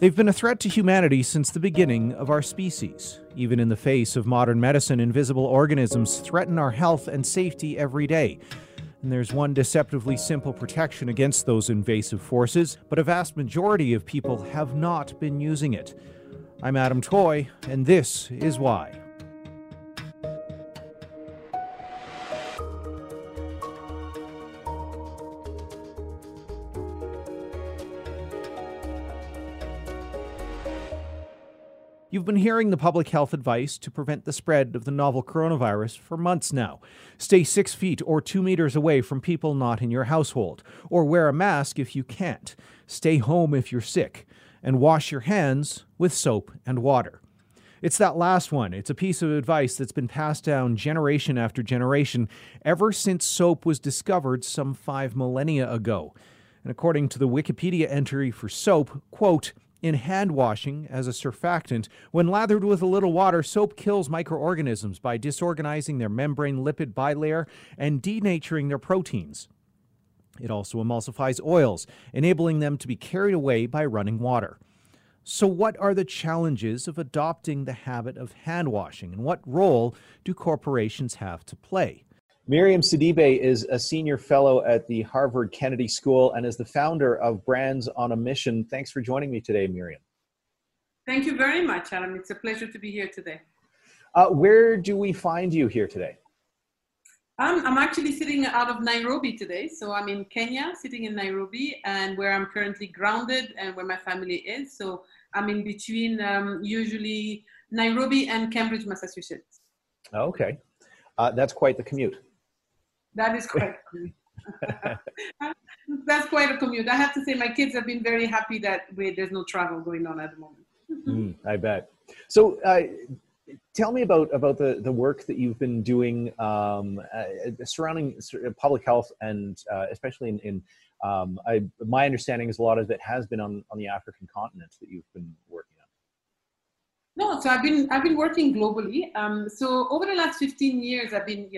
They've been a threat to humanity since the beginning of our species. Even in the face of modern medicine, invisible organisms threaten our health and safety every day. And there's one deceptively simple protection against those invasive forces, but a vast majority of people have not been using it. I'm Adam Toy, and this is why. You've been hearing the public health advice to prevent the spread of the novel coronavirus for months now. Stay 6 feet or 2 meters away from people not in your household, or wear a mask if you can't. Stay home if you're sick, and wash your hands with soap and water. It's that last one. It's a piece of advice that's been passed down generation after generation ever since soap was discovered some 5 millennia ago. And according to the Wikipedia entry for soap, quote, "In hand washing as a surfactant, when lathered with a little water, soap kills microorganisms by disorganizing their membrane lipid bilayer and denaturing their proteins. It also emulsifies oils, enabling them to be carried away by running water." So what are the challenges of adopting the habit of hand washing, and what role do corporations have to play? Myriam Sidibe is a senior fellow at the Harvard Kennedy School and is the founder of Brands on a Mission. Thanks for joining me today, Myriam. Thank you very much, Adam. It's a pleasure to be here today. Where do we find you here today? I'm actually sitting out of Nairobi today. So I'm in Kenya, sitting in Nairobi, and where I'm currently grounded and where my family is. So I'm in between usually Nairobi and Cambridge, Massachusetts. Okay. That's quite the commute. That is quite a commute. That's quite a commute. I have to say my kids have been very happy that there's no travel going on at the moment. I bet. So tell me about the work that you've been doing surrounding public health and especially in my understanding is a lot of it has been on the African continent that you've been working on. No, so I've been working globally. So over the last 15 years, I've been,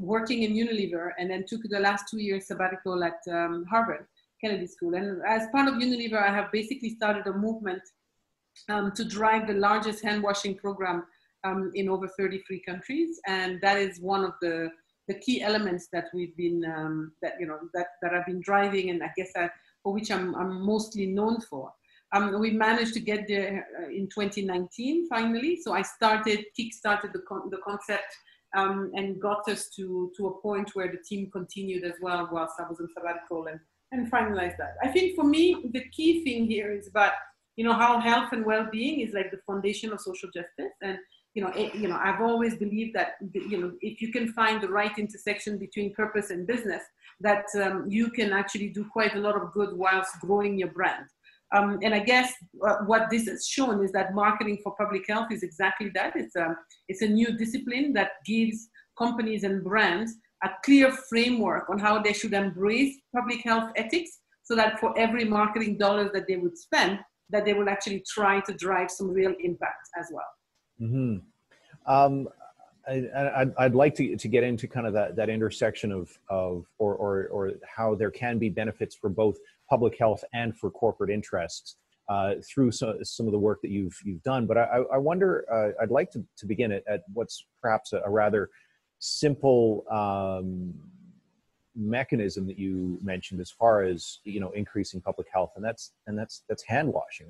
working in Unilever, and then took the last 2 years sabbatical at Harvard Kennedy School. And as part of Unilever, I have basically started a movement to drive the largest hand washing program in over 33 countries. And that is one of the key elements that we've been, that I've been driving, and I guess for which I'm mostly known for. We managed to get there in 2019, finally. So I kickstarted the concept and got us to a point where the team continued as well whilst I was on sabbatical and finalized that. I think for me, the key thing here is about, how health and well-being is like the foundation of social justice. And, I've always believed that, if you can find the right intersection between purpose and business, that you can actually do quite a lot of good whilst growing your brand. And I guess what this has shown is that marketing for public health is exactly that. It's a new discipline that gives companies and brands a clear framework on how they should embrace public health ethics, so that for every marketing dollar that they would spend, that they will actually try to drive some real impact as well. Mm-hmm. I'd like to get into kind of that intersection of how there can be benefits for both public health and for corporate interests through some of the work that you've done. But I wonder, I'd like to begin at what's perhaps a rather simple mechanism that you mentioned as far as, increasing public health, and that's hand washing.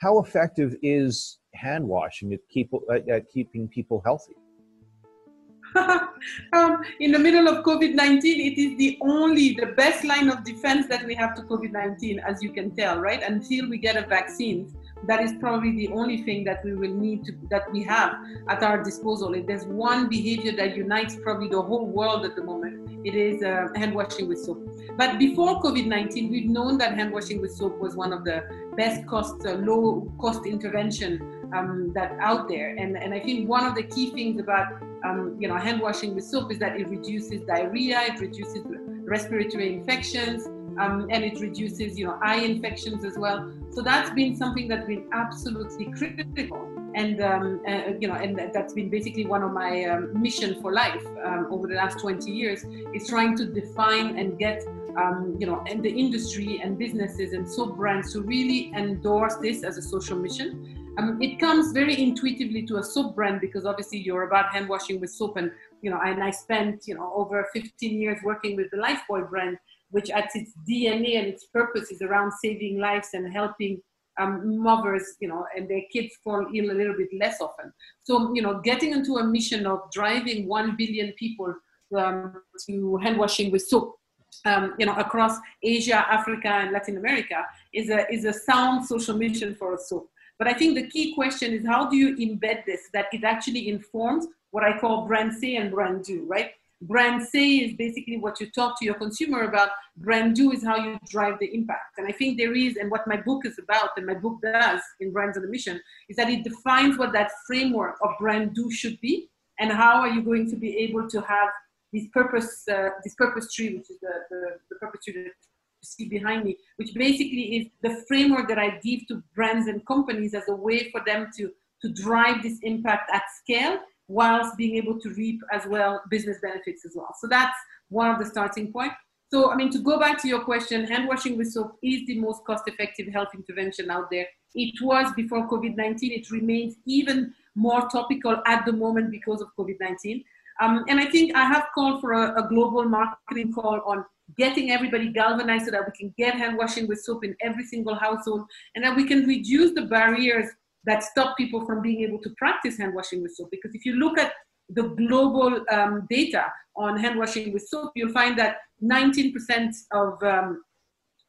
How effective is hand washing at keeping people healthy? In the middle of COVID-19, it is the best line of defense that we have to COVID-19, as you can tell, right? Until we get a vaccine, that is probably the only thing that we will need that we have at our disposal. If there's one behavior that unites probably the whole world at the moment, it is hand washing with soap. But before COVID-19, we've known that hand washing with soap was one of the best low cost intervention that out there, and I think one of the key things about hand washing with soap is that it reduces diarrhea, it reduces respiratory infections, and it reduces eye infections as well. So that's been something that's been absolutely critical. and that's been basically one of my mission for life over the last 20 years is trying to define and get and the industry and businesses and soap brands to really endorse this as a social mission. It comes very intuitively to a soap brand because obviously you're about hand washing with soap, and I spent over 15 years working with the Lifebuoy brand, which at its DNA and its purpose is around saving lives and helping mothers, and their kids fall ill a little bit less often. So, getting into a mission of driving 1 billion people to hand washing with soap, across Asia, Africa, and Latin America is a sound social mission for us. So, but I think the key question is how do you embed this, that it actually informs what I call brand say and brand do, right? Brand say is basically what you talk to your consumer about. Brand do is how you drive the impact. And I think there is, and what my book is about, and my book does in Brands on a Mission, is that it defines what that framework of brand do should be, and how are you going to be able to have this purpose tree, which is the purpose tree that you see behind me, which basically is the framework that I give to brands and companies as a way for them to drive this impact at scale, whilst being able to reap as well business benefits as well. So that's one of the starting points. So, to go back to your question, hand washing with soap is the most cost-effective health intervention out there. It was before COVID-19. It remains even more topical at the moment because of COVID-19. And I think I have called for a global marketing call on getting everybody galvanized so that we can get hand washing with soap in every single household, and that we can reduce the barriers that stop people from being able to practice hand washing with soap. Because if you look at the global data on hand washing with soap, you'll find that 19%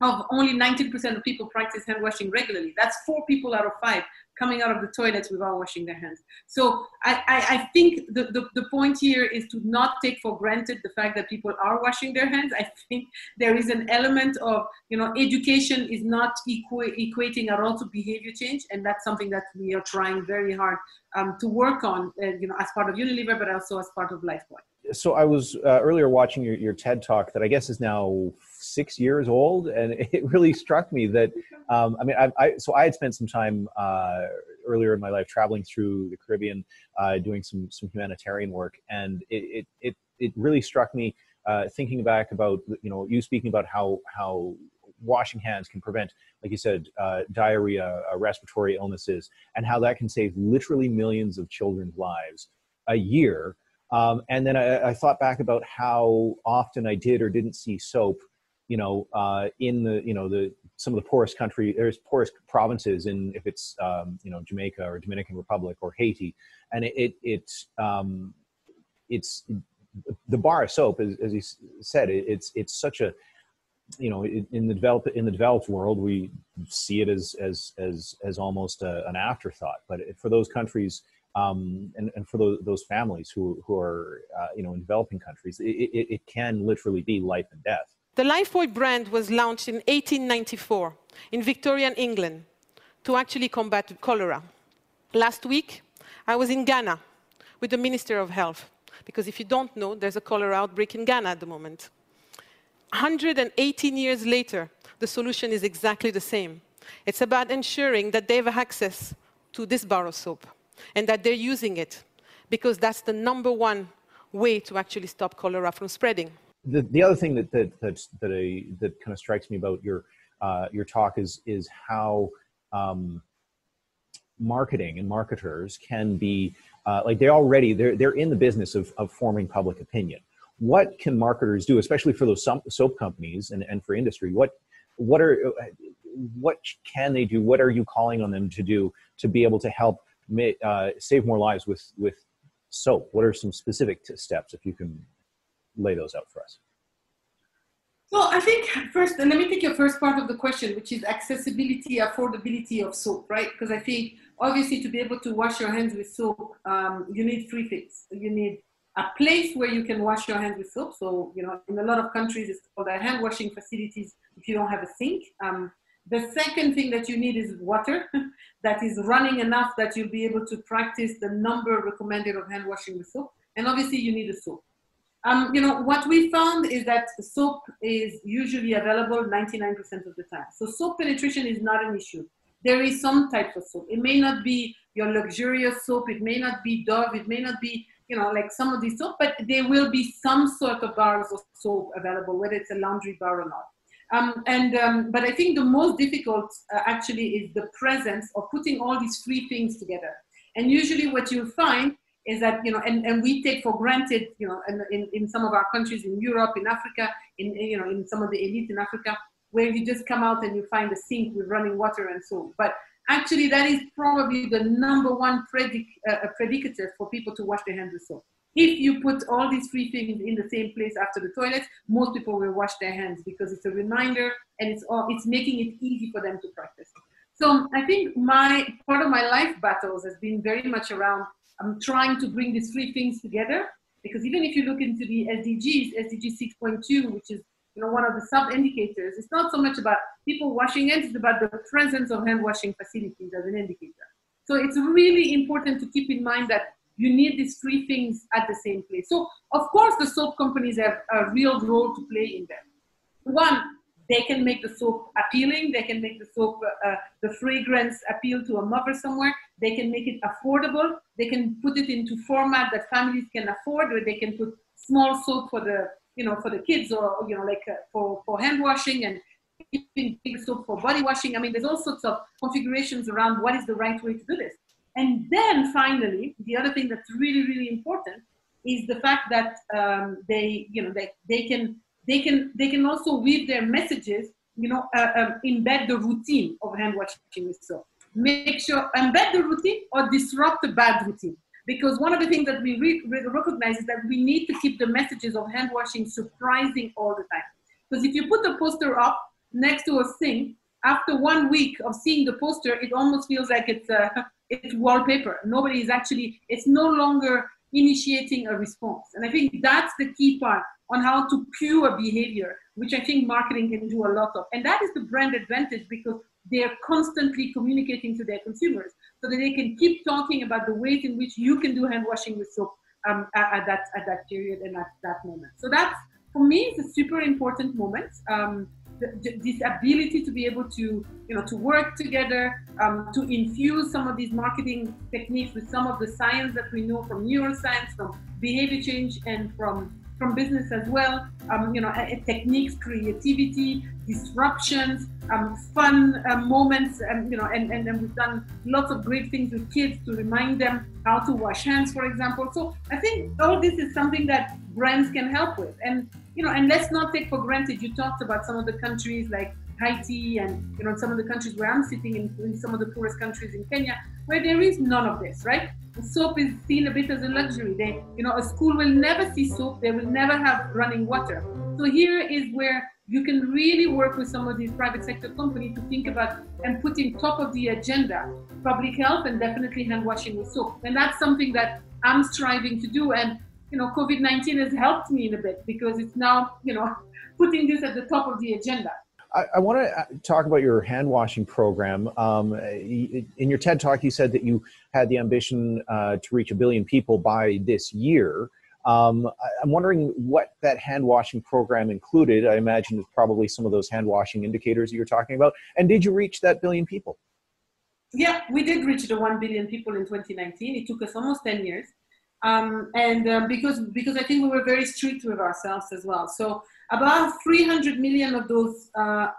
of only 19% of people practice hand washing regularly. That's 4 people out of 5 coming out of the toilets without washing their hands. So I think the point here is to not take for granted the fact that people are washing their hands. I think there is an element of, education is not equating at all to behavior change. And that's something that we are trying very hard to work on, as part of Unilever, but also as part of Lifebuoy. So I was earlier watching your TED talk that I guess is now 6 years old, and it really struck me that I had spent some time earlier in my life traveling through the Caribbean, doing some humanitarian work, and it really struck me thinking back about you speaking about how washing hands can prevent, like you said, diarrhea, respiratory illnesses, and how that can save literally millions of children's lives a year. And then I thought back about how often I did or didn't see soap, in the, some of the poorest country, there's poorest provinces in, if it's, Jamaica or Dominican Republic or Haiti. And it's the bar of soap, as you said, it's such a, in the developed world, we see it as almost an afterthought, but for those countries, and for those families who are, in developing countries, it can literally be life and death. The Lifebuoy brand was launched in 1894 in Victorian England to actually combat cholera. Last week, I was in Ghana with the Minister of Health, because if you don't know, there's a cholera outbreak in Ghana at the moment. 118 years later, the solution is exactly the same. It's about ensuring that they have access to this bar of soap, and that they're using it, because that's the #1 way to actually stop cholera from spreading. The other thing that kind of strikes me about your talk is how marketing and marketers can be like they're in the business of forming public opinion. What can marketers do, especially for those soap companies and for industry? What can they do? What are you calling on them to do to be able to help save more lives with soap? What are some specific steps, if you can lay those out for us? Well, I think first, and let me take your first part of the question, which is accessibility, affordability of soap, right? Because I think obviously to be able to wash your hands with soap, you need free things. You need a place where you can wash your hands with soap. So, in a lot of countries, it's called hand washing facilities if you don't have a sink. The second thing that you need is water that is running enough that you'll be able to practice the number recommended of hand washing with soap. And obviously you need a soap. What we found is that soap is usually available 99% of the time. So soap penetration is not an issue. there is some type of soap. It may not be your luxurious soap. It may not be Dove. It may not be, you know, like some of these soap, but there will be some sort of bars of soap available, whether it's a laundry bar or not. But I think the most difficult actually is the presence of putting all these three things together. And usually what you'll find is that, you know, and we take for granted, you know, in some of our countries, in Europe, in Africa, in some of the elite in Africa, where you just come out and you find a sink with running water and soap. But actually that is probably the number one predicator for people to wash their hands with soap. If you put all these three things in the same place after the toilet, most people will wash their hands because it's a reminder and it's making it easy for them to practice. So I think part of my life battles has been very much around trying to bring these three things together, because even if you look into the SDGs, SDG 6.2, which is, you know, one of the sub-indicators, it's not so much about people washing hands, it's about the presence of hand washing facilities as an indicator. So it's really important to keep in mind that you need these three things at the same place. So of course the soap companies have a real role to play in them. One, they can make the soap appealing. They can make the soap, the fragrance appeal to a mother somewhere. They can make it affordable. They can put it into format that families can afford, where they can put small soap for the, you know, for the kids, or, you know, like for hand washing, and big soap for body washing. I mean, there's all sorts of configurations around what is the right way to do this. And then finally, the other thing that's really, really important is the fact that they can also weave their messages, you know, embed the routine of hand washing with soap. Make sure, embed the routine or disrupt the bad routine. Because one of the things that we recognize is that we need to keep the messages of hand washing surprising all the time. Because if you put a poster up next to a sink, after 1 week of seeing the poster, it almost feels like it's wallpaper. Nobody is actually, it's no longer initiating a response. And I think that's the key part on how to cue a behavior, which I think marketing can do a lot of. And that is the brand advantage, because they're constantly communicating to their consumers so that they can keep talking about the ways in which you can do hand washing with soap at that period and at that moment. So that's, for me, it's a super important moment. This ability to be able to, you know, to work together, to infuse some of these marketing techniques with some of the science that we know from neuroscience, from behavior change, and from business as well, you know, techniques, creativity, disruptions, fun moments, you know, and we've done lots of great things with kids to remind them how to wash hands, for example. So I think all this is something that brands can help with. And, you know, and let's not take for granted, you talked about some of the countries like Haiti and, you know, some of the countries where I'm sitting in some of the poorest countries in Kenya, where there is none of this, right? Soap is seen a bit as a luxury. They, you know, a school will never see soap. They will never have running water. So here is where you can really work with some of these private sector companies to think about and put in top of the agenda public health and definitely hand washing with soap. And that's something that I'm striving to do. And, you know, COVID-19 has helped me in a bit, because it's now, you know, putting this at the top of the agenda. I want to talk about your hand washing program. In your TED talk, you said that you had the ambition to reach 1 billion people by this year. I'm wondering what that hand washing program included. I imagine it's probably some of those hand washing indicators that you're talking about. And did you reach that 1 billion people? Yeah, we did reach the 1 billion people in 2019. It took us almost 10 years. Because I think we were very strict with ourselves as well. So about 300 million of those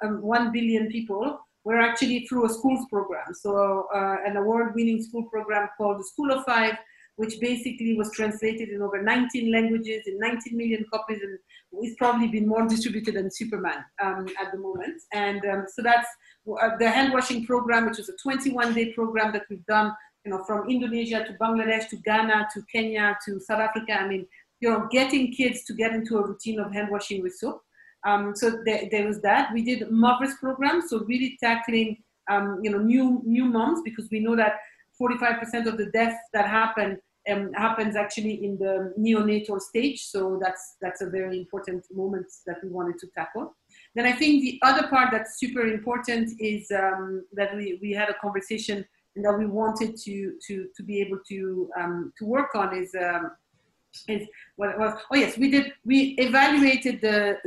1 billion people were actually through a schools program. So an award-winning school program called the School of Five, which basically was translated in over 19 languages in 19 million copies, and it's probably been more distributed than Superman at the moment. And so that's the hand washing program, which is a 21-day program that we've done, you know, from Indonesia to Bangladesh to Ghana to Kenya to South Africa. I mean, you know, getting kids to get into a routine of hand washing with soap. So there was that. We did mothers program, so really tackling, you know, new moms, because we know that 45% of the deaths that happen happens actually in the neonatal stage. So that's a very important moment that we wanted to tackle. Then I think the other part that's super important is that we had a conversation and that we wanted to be able to work on is what it was. Oh yes, we evaluated the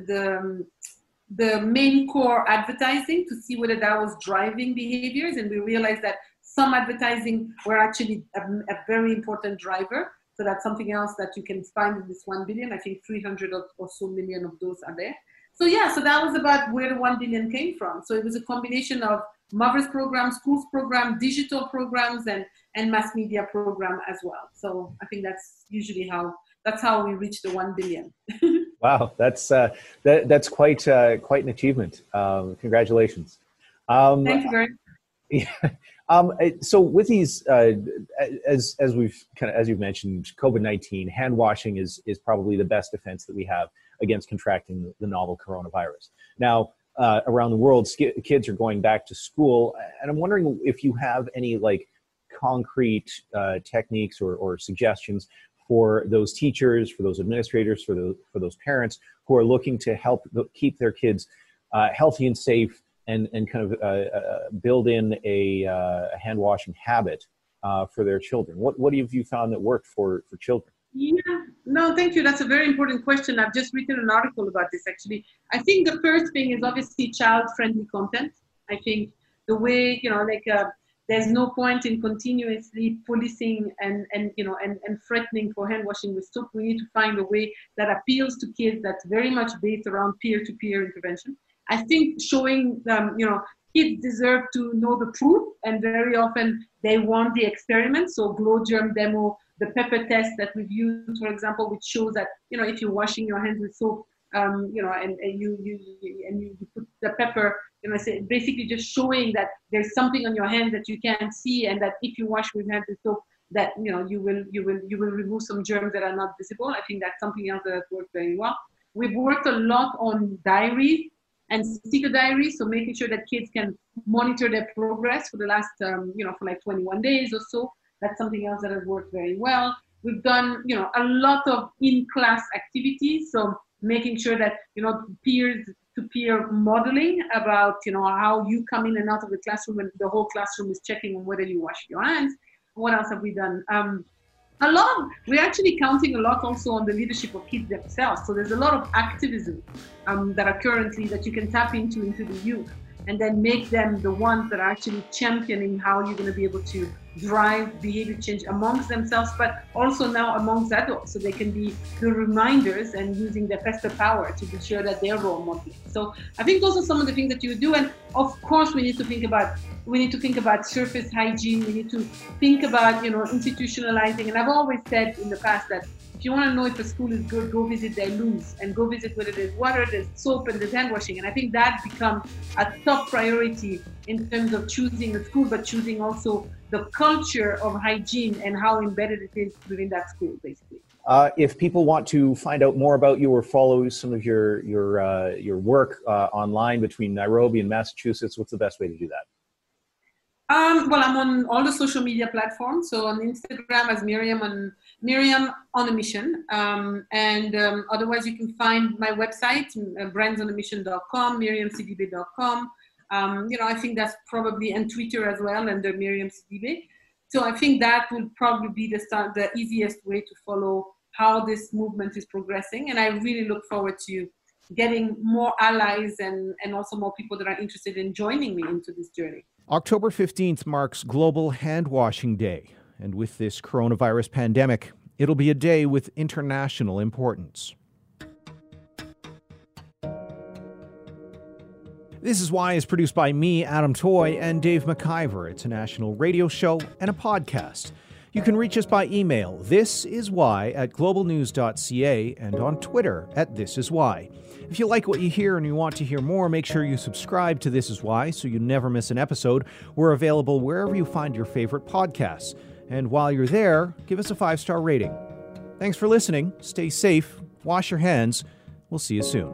the main core advertising to see whether that was driving behaviors. And we realized that some advertising were actually a very important driver. So that's something else that you can find in this 1 billion. I think 300 or so million of those are there. So yeah, so that was about where the 1 billion came from. So it was a combination of mothers program, schools program, digital programs, and mass media program as well. So I think that's usually how, that's how we reach the 1 billion. Wow, that's quite an achievement. Congratulations. Thank you very much. Yeah. So with these, as we've kind of, as you've mentioned, COVID-19, hand washing is probably the best defense that we have against contracting the novel coronavirus. Now, around the world, kids are going back to school, and I'm wondering if you have any like concrete techniques or suggestions for those teachers, for those administrators, for those parents who are looking to help keep their kids healthy and safe, and kind of build in a hand washing habit for their children. What have you found that worked for children? Yeah, no, thank you. That's a very important question. I've just written an article about this, actually. I think the first thing is obviously child-friendly content. I think the way, you know, like there's no point in continuously policing and threatening for hand washing with soap. We need to find a way that appeals to kids, that's very much based around peer-to-peer intervention. I think showing them, you know, kids deserve to know the truth, and very often they want the experiment. So Glow Germ demo, the pepper test that we've used, for example, which shows that, you know, if you're washing your hands with soap, you know, and you put the pepper, you know, basically just showing that there's something on your hand that you can't see, and that if you wash with hands with soap, that, you know, you will remove some germs that are not visible. I think that's something else that has worked very well. We've worked a lot on diaries and sticker diaries, so making sure that kids can monitor their progress for the last, you know, for like 21 days or so. That's something else that has worked very well. We've done, you know, a lot of in-class activities, so making sure that, you know, peer-to-peer modeling about, you know, how you come in and out of the classroom and the whole classroom is checking whether you wash your hands. What else have we done? A lot, we're actually counting a lot also on the leadership of kids themselves. So there's a lot of activism that are currently, that you can tap into the youth, and then make them the ones that are actually championing how you're going to be able to drive behavior change amongst themselves, but also now amongst adults. So they can be the reminders and using their pester power to be sure that they're role modeling. So I think those are some of the things that you do. And of course, we need to think about surface hygiene. We need to think about, you know, institutionalizing. And I've always said in the past that if you want to know if a school is good, go visit their loos, and go visit whether there's water, there's soap, and there's hand washing. And I think that becomes a top priority in terms of choosing a school, but choosing also the culture of hygiene and how embedded it is within that school, basically. If people want to find out more about you or follow some of your work online between Nairobi and Massachusetts, what's the best way to do that? Well, I'm on all the social media platforms. So on Instagram as Myriam on a Mission. And otherwise you can find my website, brandsonamission.com, myriamsidibe.com. You know, I think that's probably, and Twitter as well, under Myriam Sidibe. So I think that will probably be the easiest way to follow how this movement is progressing. And I really look forward to getting more allies and also more people that are interested in joining me into this journey. October 15th marks Global Hand Washing Day, and with this coronavirus pandemic, it'll be a day with international importance. This Is Why is produced by me, Adam Toy, and Dave McIvor. It's a national radio show and a podcast. You can reach us by email, thisiswhy@globalnews.ca, and on Twitter @thisiswhy. If you like what you hear and you want to hear more, make sure you subscribe to This Is Why so you never miss an episode. We're available wherever you find your favorite podcasts. And while you're there, give us a 5-star rating. Thanks for listening. Stay safe. Wash your hands. We'll see you soon.